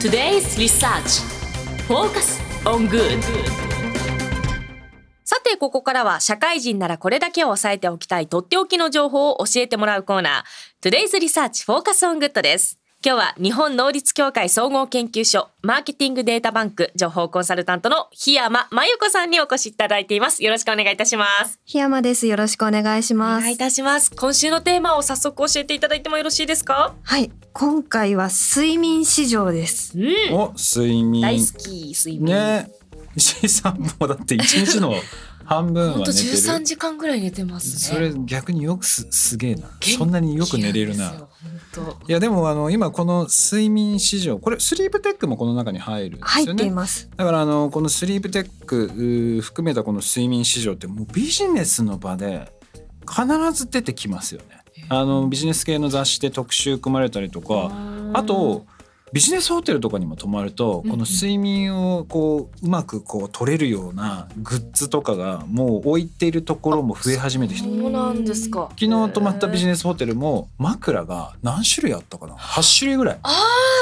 Today's Research Focus on Good。 さて、ここからは社会人ならこれだけを押さえておきたいとっておきの情報を教えてもらうコーナー Today's Research Focus on Good です。今日は日本能率協会総合研究所マーケティングデータバンク情報コンサルタントの檜山真由子さんにお越しいただいています。よろしくお願いいたします。檜山です。よろしくお願いします。お願いいたします。今週のテーマを早速教えていただいてもよろしいですか？はい。今回は睡眠市場です。うん。お、睡眠。大好き、睡眠。ね。石井さんもだって一日の半分は寝てる。13時間ぐらい寝てますね。それ逆によくすげえな。そんなによく寝れるな。いやでも今この睡眠市場、これスリープテックもこの中に入るんですよね。入っています。だからこのスリープテック含めたこの睡眠市場ってもうビジネスの場で必ず出てきますよね。ビジネス系の雑誌で特集組まれたりとか、あとビジネスホテルとかにも泊まるとこの睡眠をうまく取れるようなグッズとかがもう置いているところも増え始めてきて、そうなんですか。昨日泊まったビジネスホテルも枕が何種類あったかな、8種類ぐらい。あ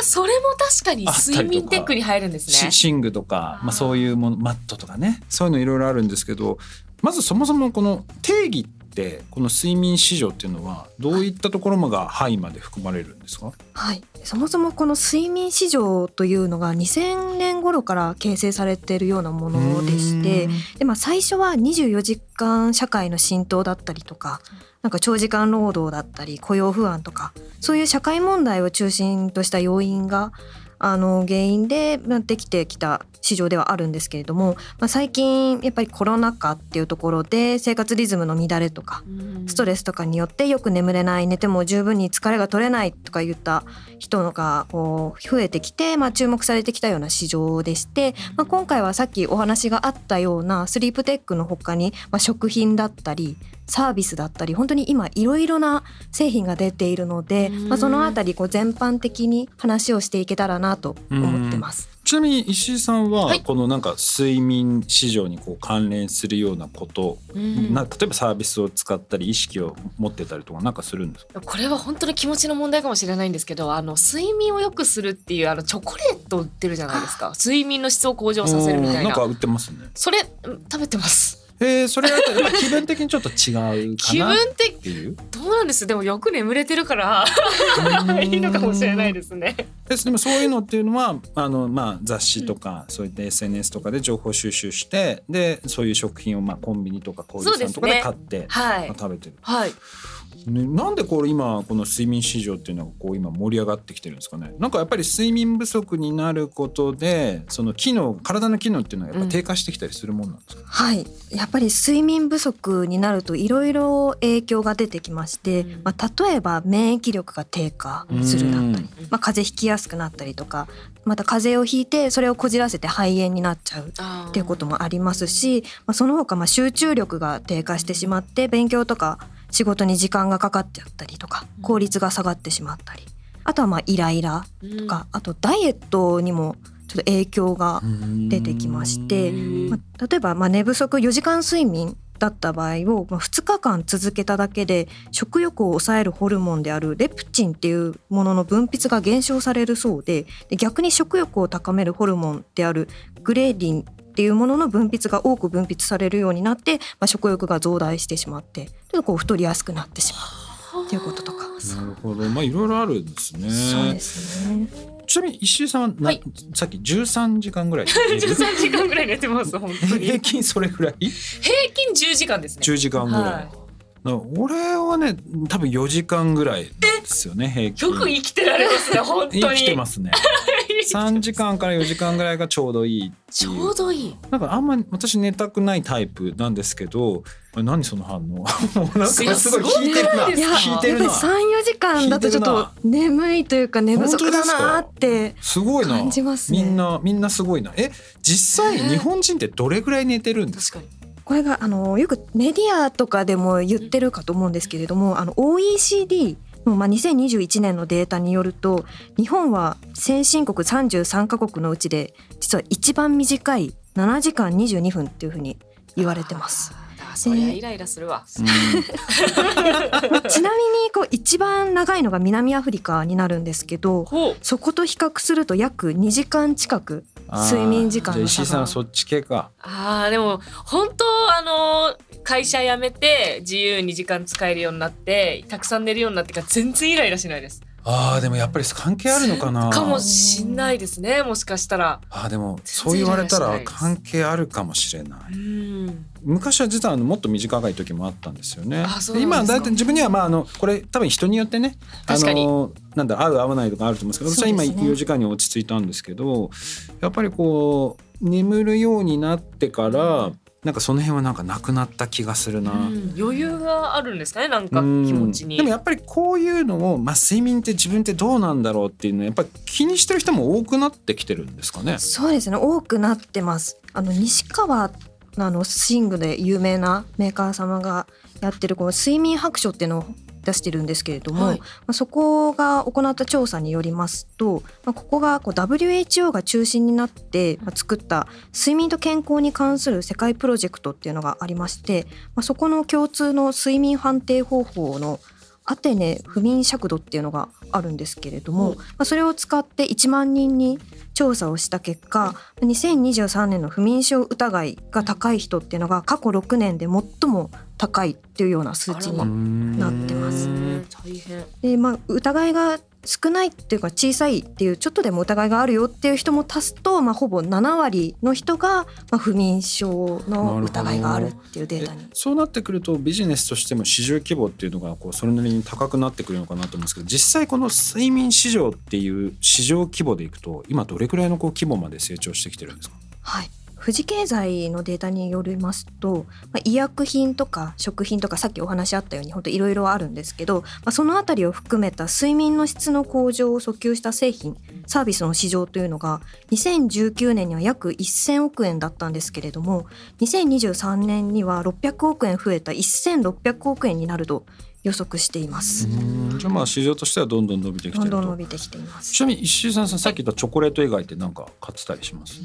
あ、それも確かに睡眠テックに入るんですね。寝具とか、まあ、そういうもの、マットとかね、そういうのいろいろあるんですけど、まずそもそもこの定義ってこの睡眠市場っていうのはどういったところが範囲まで含まれるんですか？はい、そもそもこの睡眠市場というのが2000年頃から形成されているようなものでして、で、まあ、最初は24時間社会の浸透だったりとか、なんか長時間労働だったり雇用不安とか、そういう社会問題を中心とした要因が原因でできてきた市場ではあるんですけれども、まあ、最近やっぱりコロナ禍っていうところで生活リズムの乱れとかストレスとかによってよく眠れない、寝ても十分に疲れが取れないとかいった人が増えてきて、まあ、注目されてきたような市場でして、まあ、今回はさっきお話があったようなスリープテックの他に、まあ、食品だったりサービスだったり、本当に今いろいろな製品が出ているので、まあ、そのあたり全般的に話をしていけたらなと思ってます。ちなみに石井さんは、はい、このなんか睡眠市場に関連するようなこと、例えばサービスを使ったり意識を持ってたりとかなんかするんですか？これは本当に気持ちの問題かもしれないんですけど、睡眠を良くするっていうチョコレート売ってるじゃないですか。睡眠の質を向上させるみたいな。なんか売ってますね。それ食べてます。それは気分的にちょっと違うかなっていう。気分的どうなんです。でもよく眠れてるからいいのかもしれないですね。でもそういうのっていうのはまあ、雑誌とか、そういった SNS とかで情報収集して、でそういう食品をまあコンビニとか小売店とかで買って、まあ、食べてる、はいね、なんで今この睡眠市場っていうのが今盛り上がってきてるんですかね。なんかやっぱり睡眠不足になることでその体の機能っていうのはやっぱ低下してきたりするもんなんですか？はい、やっぱり睡眠不足になるといろいろ影響が出てきまして、まあ、例えば免疫力が低下するだったり、まあ、風邪ひきやすくなったりとか、また風邪をひいてそれをこじらせて肺炎になっちゃうっていうこともありますし、まあ、その他集中力が低下してしまって勉強とか仕事に時間がかかっちゃったりとか効率が下がってしまったり、あとはイライラとか、あとダイエットにもちょっと影響が出てきまして、まあ、例えば寝不足4時間睡眠だった場合を2日間続けただけで食欲を抑えるホルモンであるレプチンっていうものの分泌が減少されるそうで、逆に食欲を高めるホルモンであるグレリンっていうものの分泌が多く分泌されるようになって、まあ、食欲が増大してしまってちょっと太りやすくなってしまうっていうこととか。なるほど、まあ、いろいろあるんですね。そうですね。ちなみに石井さんは、はい、さっき13時間ぐらい13時間ぐらい寝てます。本当に平均それぐらい？平均10時間ですね。10時間ぐらい、俺はね多分4時間ぐらいですよね平均。よく生きてられますね本当に。生きてますね3時間から4時間ぐらいがちょうどいい。ちょうどいい。なんかあんまり私寝たくないタイプなんですけど、何その反応もうなんかすごい聞いてるな。いや、聞いてるな。やっぱり 3,4 時間だとちょっと眠いというか寝不足だなって感じますね。すごいな。みんなすごいな。実際日本人ってどれぐらい寝てるんですか？これがよくメディアとかでも言ってるかと思うんですけれども、OECDまあ、2021年のデータによると日本は先進国33カ国のうちで実は一番短い7時間22分っていうふうに言われてます。そりゃイライラするわ、ちなみにこう一番長いのが南アフリカになるんですけど、そこと比較すると約2時間近く睡眠時間の差が。石井さんそっち系か。でも本当会社辞めて自由に時間使えるようになってたくさん寝るようになってから全然イライラしないです。でもやっぱり関係あるのかな。かもしんないですね、もしかしたら。でもそう言われたら関係あるかもしれない。昔は実はもっと短い時もあったんですよね。今だいたい自分には、これ多分人によってね、なんだ合う合わないとかあると思うんですけど、私は今4時間に落ち着いたんですけど、やっぱりこう眠るようになってからなんかその辺はなんかなくなった気がするな、余裕があるんですかね、なんか気持ちに。でもやっぱりこういうのを、睡眠って自分ってどうなんだろうっていうのはやっぱり気にしてる人も多くなってきてるんですかね。そうですね、多くなってます。西川のシングで有名なメーカー様がやってるこの睡眠白書っていうのを出してるんですけれども、そこが行った調査によりますと、ここがこう WHO が中心になって作った睡眠と健康に関する世界プロジェクトっていうのがありまして、そこの共通の睡眠判定方法のアテネ不眠尺度っていうのがあるんですけれども、それを使って1万人に調査をした結果、2023年の不眠症疑いが高い人っていうのが過去6年で最も高いっていうような数値になってます。大変で、疑いが少ないっていうか小さいっていう、ちょっとでも疑いがあるよっていう人も足すと、ほぼ7割の人が不眠症の疑いがあるっていうデータに。そうなってくるとビジネスとしても市場規模っていうのがこうそれなりに高くなってくるのかなと思うんですけど、実際この睡眠市場っていう市場規模でいくと今どれくらいのこう規模まで成長してきてるんですか。富士経済のデータによりますと、医薬品とか食品とかさっきお話あったように本当いろいろあるんですけど、そのあたりを含めた睡眠の質の向上を訴求した製品サービスの市場というのが2019年には約1000億円だったんですけれども、2023年には600億円増えた1600億円になると予測しています。じゃあ市場としてはどんどん伸びてきていると。どんどん伸びてきています。ちなみに石井さんさっき言ったチョコレート以外って何か買ってたりします？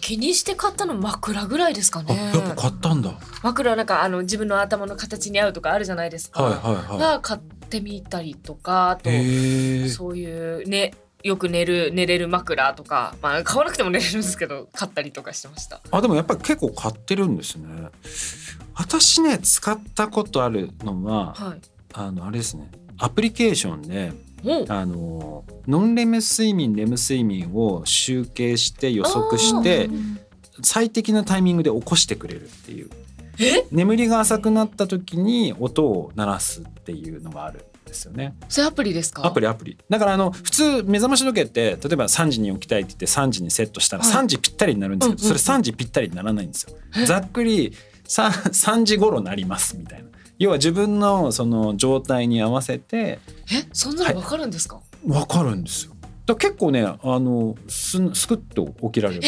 気にして買ったの枕ぐらいですかね。やっぱ買ったんだ。枕なんか自分の頭の形に合うとかあるじゃないですか、買ってみたりとか、あとそういうね、よく寝れる枕とか、買わなくても寝れるんですけど買ったりとかしてました。でもやっぱり結構買ってるんですね。私ね使ったことあるのは、あれですね、アプリケーションでノンレム睡眠レム睡眠を集計して予測して最適なタイミングで起こしてくれるっていう、眠りが浅くなった時に音を鳴らすっていうのがあるんですよね。それアプリですか？アプリだから普通目覚まし時計って例えば3時に起きたいって言って3時にセットしたら3時ぴったりになるんですけど、それ3時ぴったりにならないんですよ。ざっくり 3時頃なりますみたいな。要は自分のその状態に合わせて。そんなの分かるんですか？分かるんですよ。だ結構ねスクッと起きられる。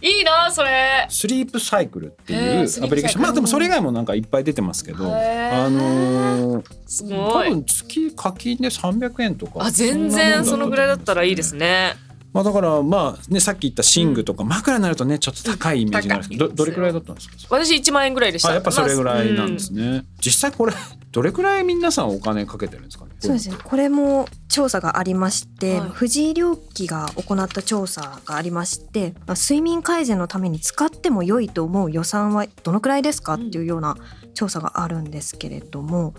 いいなそれ。スリープサイクルっていうアプリケーション。でもそれ以外もなんかいっぱい出てますけど、すごい多分月課金で300円とか。全然そのぐらいだったらいいですね。だからさっき言った寝具とか枕になるとねちょっと高いイメージがあるんですけど、どれくらいだったんですか？私1万円ぐらいでした。やっぱそれぐらいなんですね。実際これどれくらい皆さんお金かけてるんですかね？そうですね、これも調査がありまして、藤井亮貴が行った調査がありまして、睡眠改善のために使っても良いと思う予算はどのくらいですかっていうような調査があるんですけれども、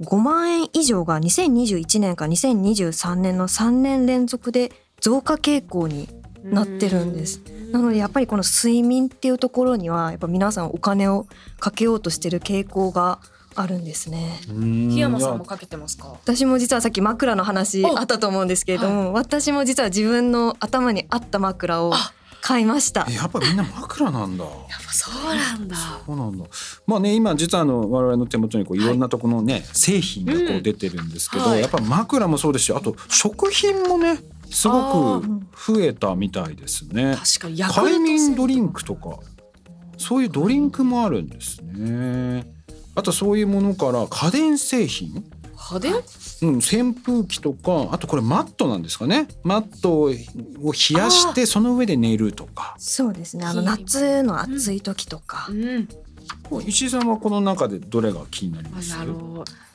5万円以上が2021年から2023年の3年連続で増加傾向になってるんです。なのでやっぱりこの睡眠っていうところにはやっぱ皆さんお金をかけようとしてる傾向があるんですね。檜山さんもかけてますか？私も実はさっき枕の話あったと思うんですけれども、私も実は自分の頭に合った枕を買いました。やっぱみんな枕なんだ。やっぱそうなんだ。そうなんだ。今実は我々の手元にこういろんなとこのね、製品がこう出てるんですけど、やっぱ枕もそうですし、あと食品もねすごく増えたみたいですね。確か快眠ドリンクとかそういうドリンクもあるんですね。あとそういうものから家電製品、扇風機とか、あとこれマットなんですかね。マットを冷やしてその上で寝るとか。そうですね、夏の暑い時とか、石井さんはこの中でどれが気になります？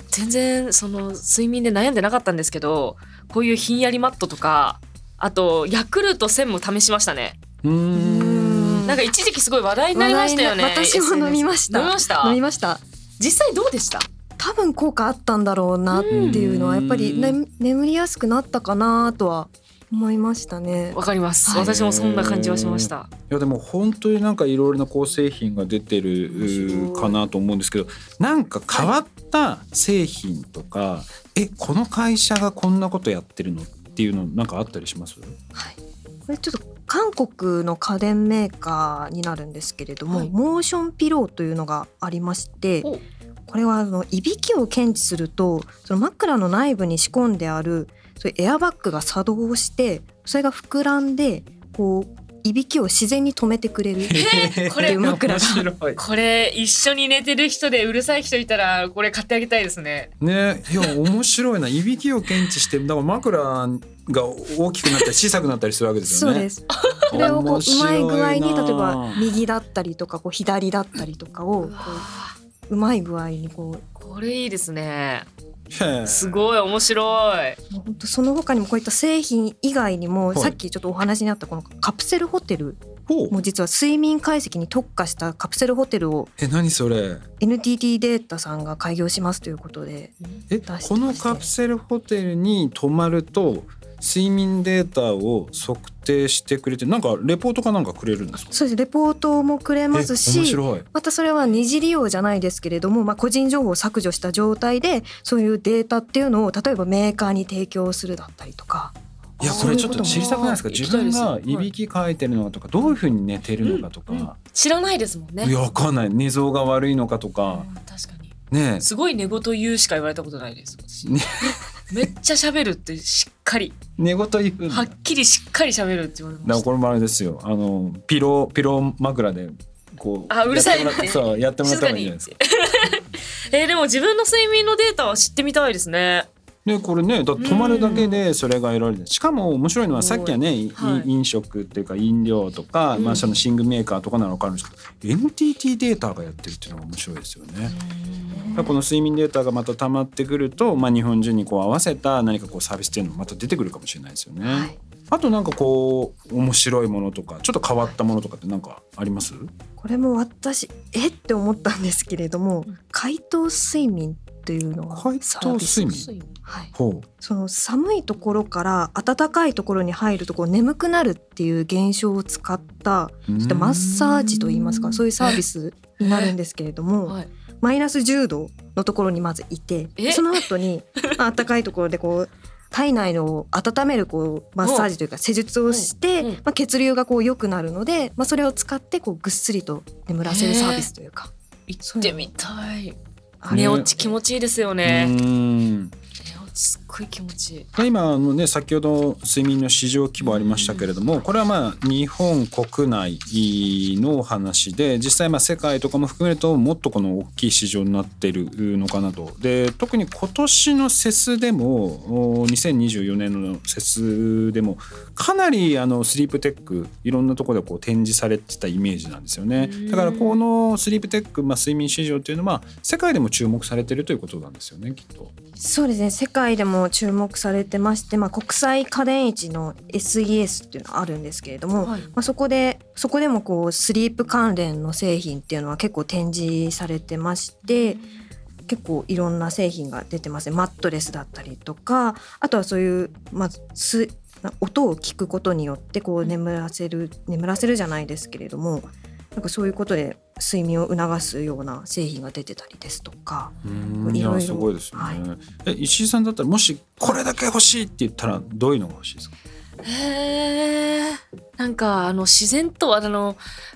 全然その睡眠で悩んでなかったんですけど、こういうひんやりマットとか、あとヤクルト1000も試しましたね。なんか一時期すごい話題になりましたよね。私も飲みました。飲みました。実際どうでした？多分効果あったんだろうなっていうのはやっぱり、ね、眠りやすくなったかなとは思いましたね。わかります、はい、私もそんな感じはしました。いやでも本当になんかいろいろなこう製品が出てるかなと思うんですけど、なんか変わった製品とか、はい、この会社がこんなことやってるのっていうのなんかあったりします？はい、これちょっと韓国の家電メーカーになるんですけれども、はい、モーションピローというのがありまして、これはいびきを検知すると、その枕の内部に仕込んであるそういうエアバッグが作動して、それが膨らんでこういびきを自然に止めてくれるっていう枕がこれ一緒に寝てる人でうるさい人いたらこれ買ってあげたいですね。ね、いや面白いな。いびきを検知して、だから枕が大きくなったり小さくなったりするわけですよね。そうです。これをこううまい具合に、例えば右だったりとかこう左だったりとかをうまい具合にこれいいですね。すごい面白い。本当その他にもこういった製品以外にも、はい、さっきちょっとお話にあったこのカプセルホテルも実は睡眠解析に特化したカプセルホテルを、何それ？ NTT データさんが開業しますということで出してまして、このカプセルホテルに泊まると睡眠データを測定してくれて、なんかレポートかなんかくれるんですか？そうです。レポートもくれますし、面白い。またそれは二次利用じゃないですけれども、個人情報を削除した状態でそういうデータっていうのを例えばメーカーに提供するだったりとか。いやこれちょっと知りたくないですか？自分がいびきかいてるのかとか、どういう風に寝てるのかとか、知らないですもんね。いやわかんない。寝相が悪いのかとか、確かにね、すごい寝言言うしか言われたことないです私、ね、めっちゃ喋るって、しっかり寝言言う、はっきりしっかり喋るって言われました。だからこれもあれですよ、ピロー枕でこう、うるさいってそうやってもらった方がいいんじゃないですか。でも自分の睡眠のデータは知ってみたいですね。ね、これね、だ泊まるだけでそれが得られる。しかも面白いのは、さっきはね、はい、飲食っていうか飲料とか、その寝具メーカーとかなら分かるんですけど、NTT データがやってるっていうのが面白いですよね。この睡眠データがまた溜まってくると、日本人に合わせた何かサービスっていうのもまた出てくるかもしれないですよね。はい、あとなんか面白いものとか、ちょっと変わったものとかってなんかあります？これも私って思ったんですけれども、解凍睡眠というのがサービス。はい、その寒いところから暖かいところに入ると眠くなるっていう現象を使ったちょっとマッサージといいますか、そういうサービスになるんですけれども、はい、マイナス10度のところにまずいて、その後に暖かいところで体内の温めるマッサージというか施術をして、血流が良くなるので、それを使ってぐっすりと眠らせるサービスというか、行ってみたい。寝落ち気持ちいいですよね。すっごい気持ちいい。今のね、先ほど睡眠の市場規模ありましたけれども、これは日本国内のお話で、実際世界とかも含めるともっと大きい市場になっているのかなと。で、特に今年のセスでも2024年のセスでもかなりスリープテックいろんなところで展示されてたイメージなんですよね。だからこのスリープテック、睡眠市場というのは世界でも注目されているということなんですよね、きっと。そうですね、世界でも注目されてまして、国際家電市の SES っていうのがあるんですけれども、はい、そこでもスリープ関連の製品っていうのは結構展示されてまして、結構いろんな製品が出てますね。マットレスだったりとか、あとはそういう、音を聞くことによって眠らせるじゃないですけれども、なんかそういうことで睡眠を促すような製品が出てたりですとか、いろいろ。すごいですね。はい、石井さんだったら、もしこれだけ欲しいって言ったらどういうのが欲しいですか？なんか自然と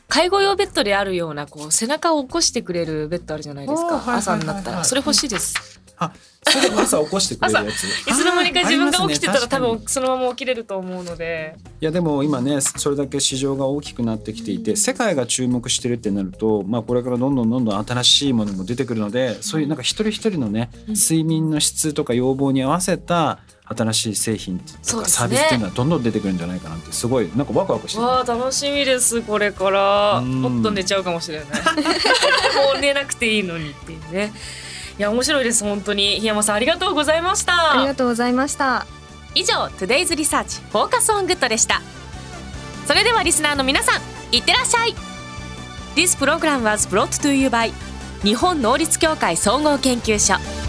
介護用ベッドであるような背中を起こしてくれるベッドあるじゃないですか、朝になったら、それ欲しいです。あ、それ朝起こしてくれるやついつの間にか自分が起きてたら、多分そのまま起きれると思うので。いやでも今ね、それだけ市場が大きくなってきていて、世界が注目してるってなると、これからどんどん新しいものも出てくるので、そういうなんか一人一人のね、睡眠の質とか要望に合わせた新しい製品とかサービスっていうのはどんどん出てくるんじゃないかなって、すごいなんかワクワクしてる。わー楽しみです。これからもっと寝ちゃうかもしれないもう寝なくていいのにっていうね。いや面白いです本当に。檜山さんありがとうございました。ありがとうございました。以上 Today's Research Focus on Good でした。それではリスナーの皆さんいってらっしゃい。 This program was brought to you by 日本能力協会総合研究所。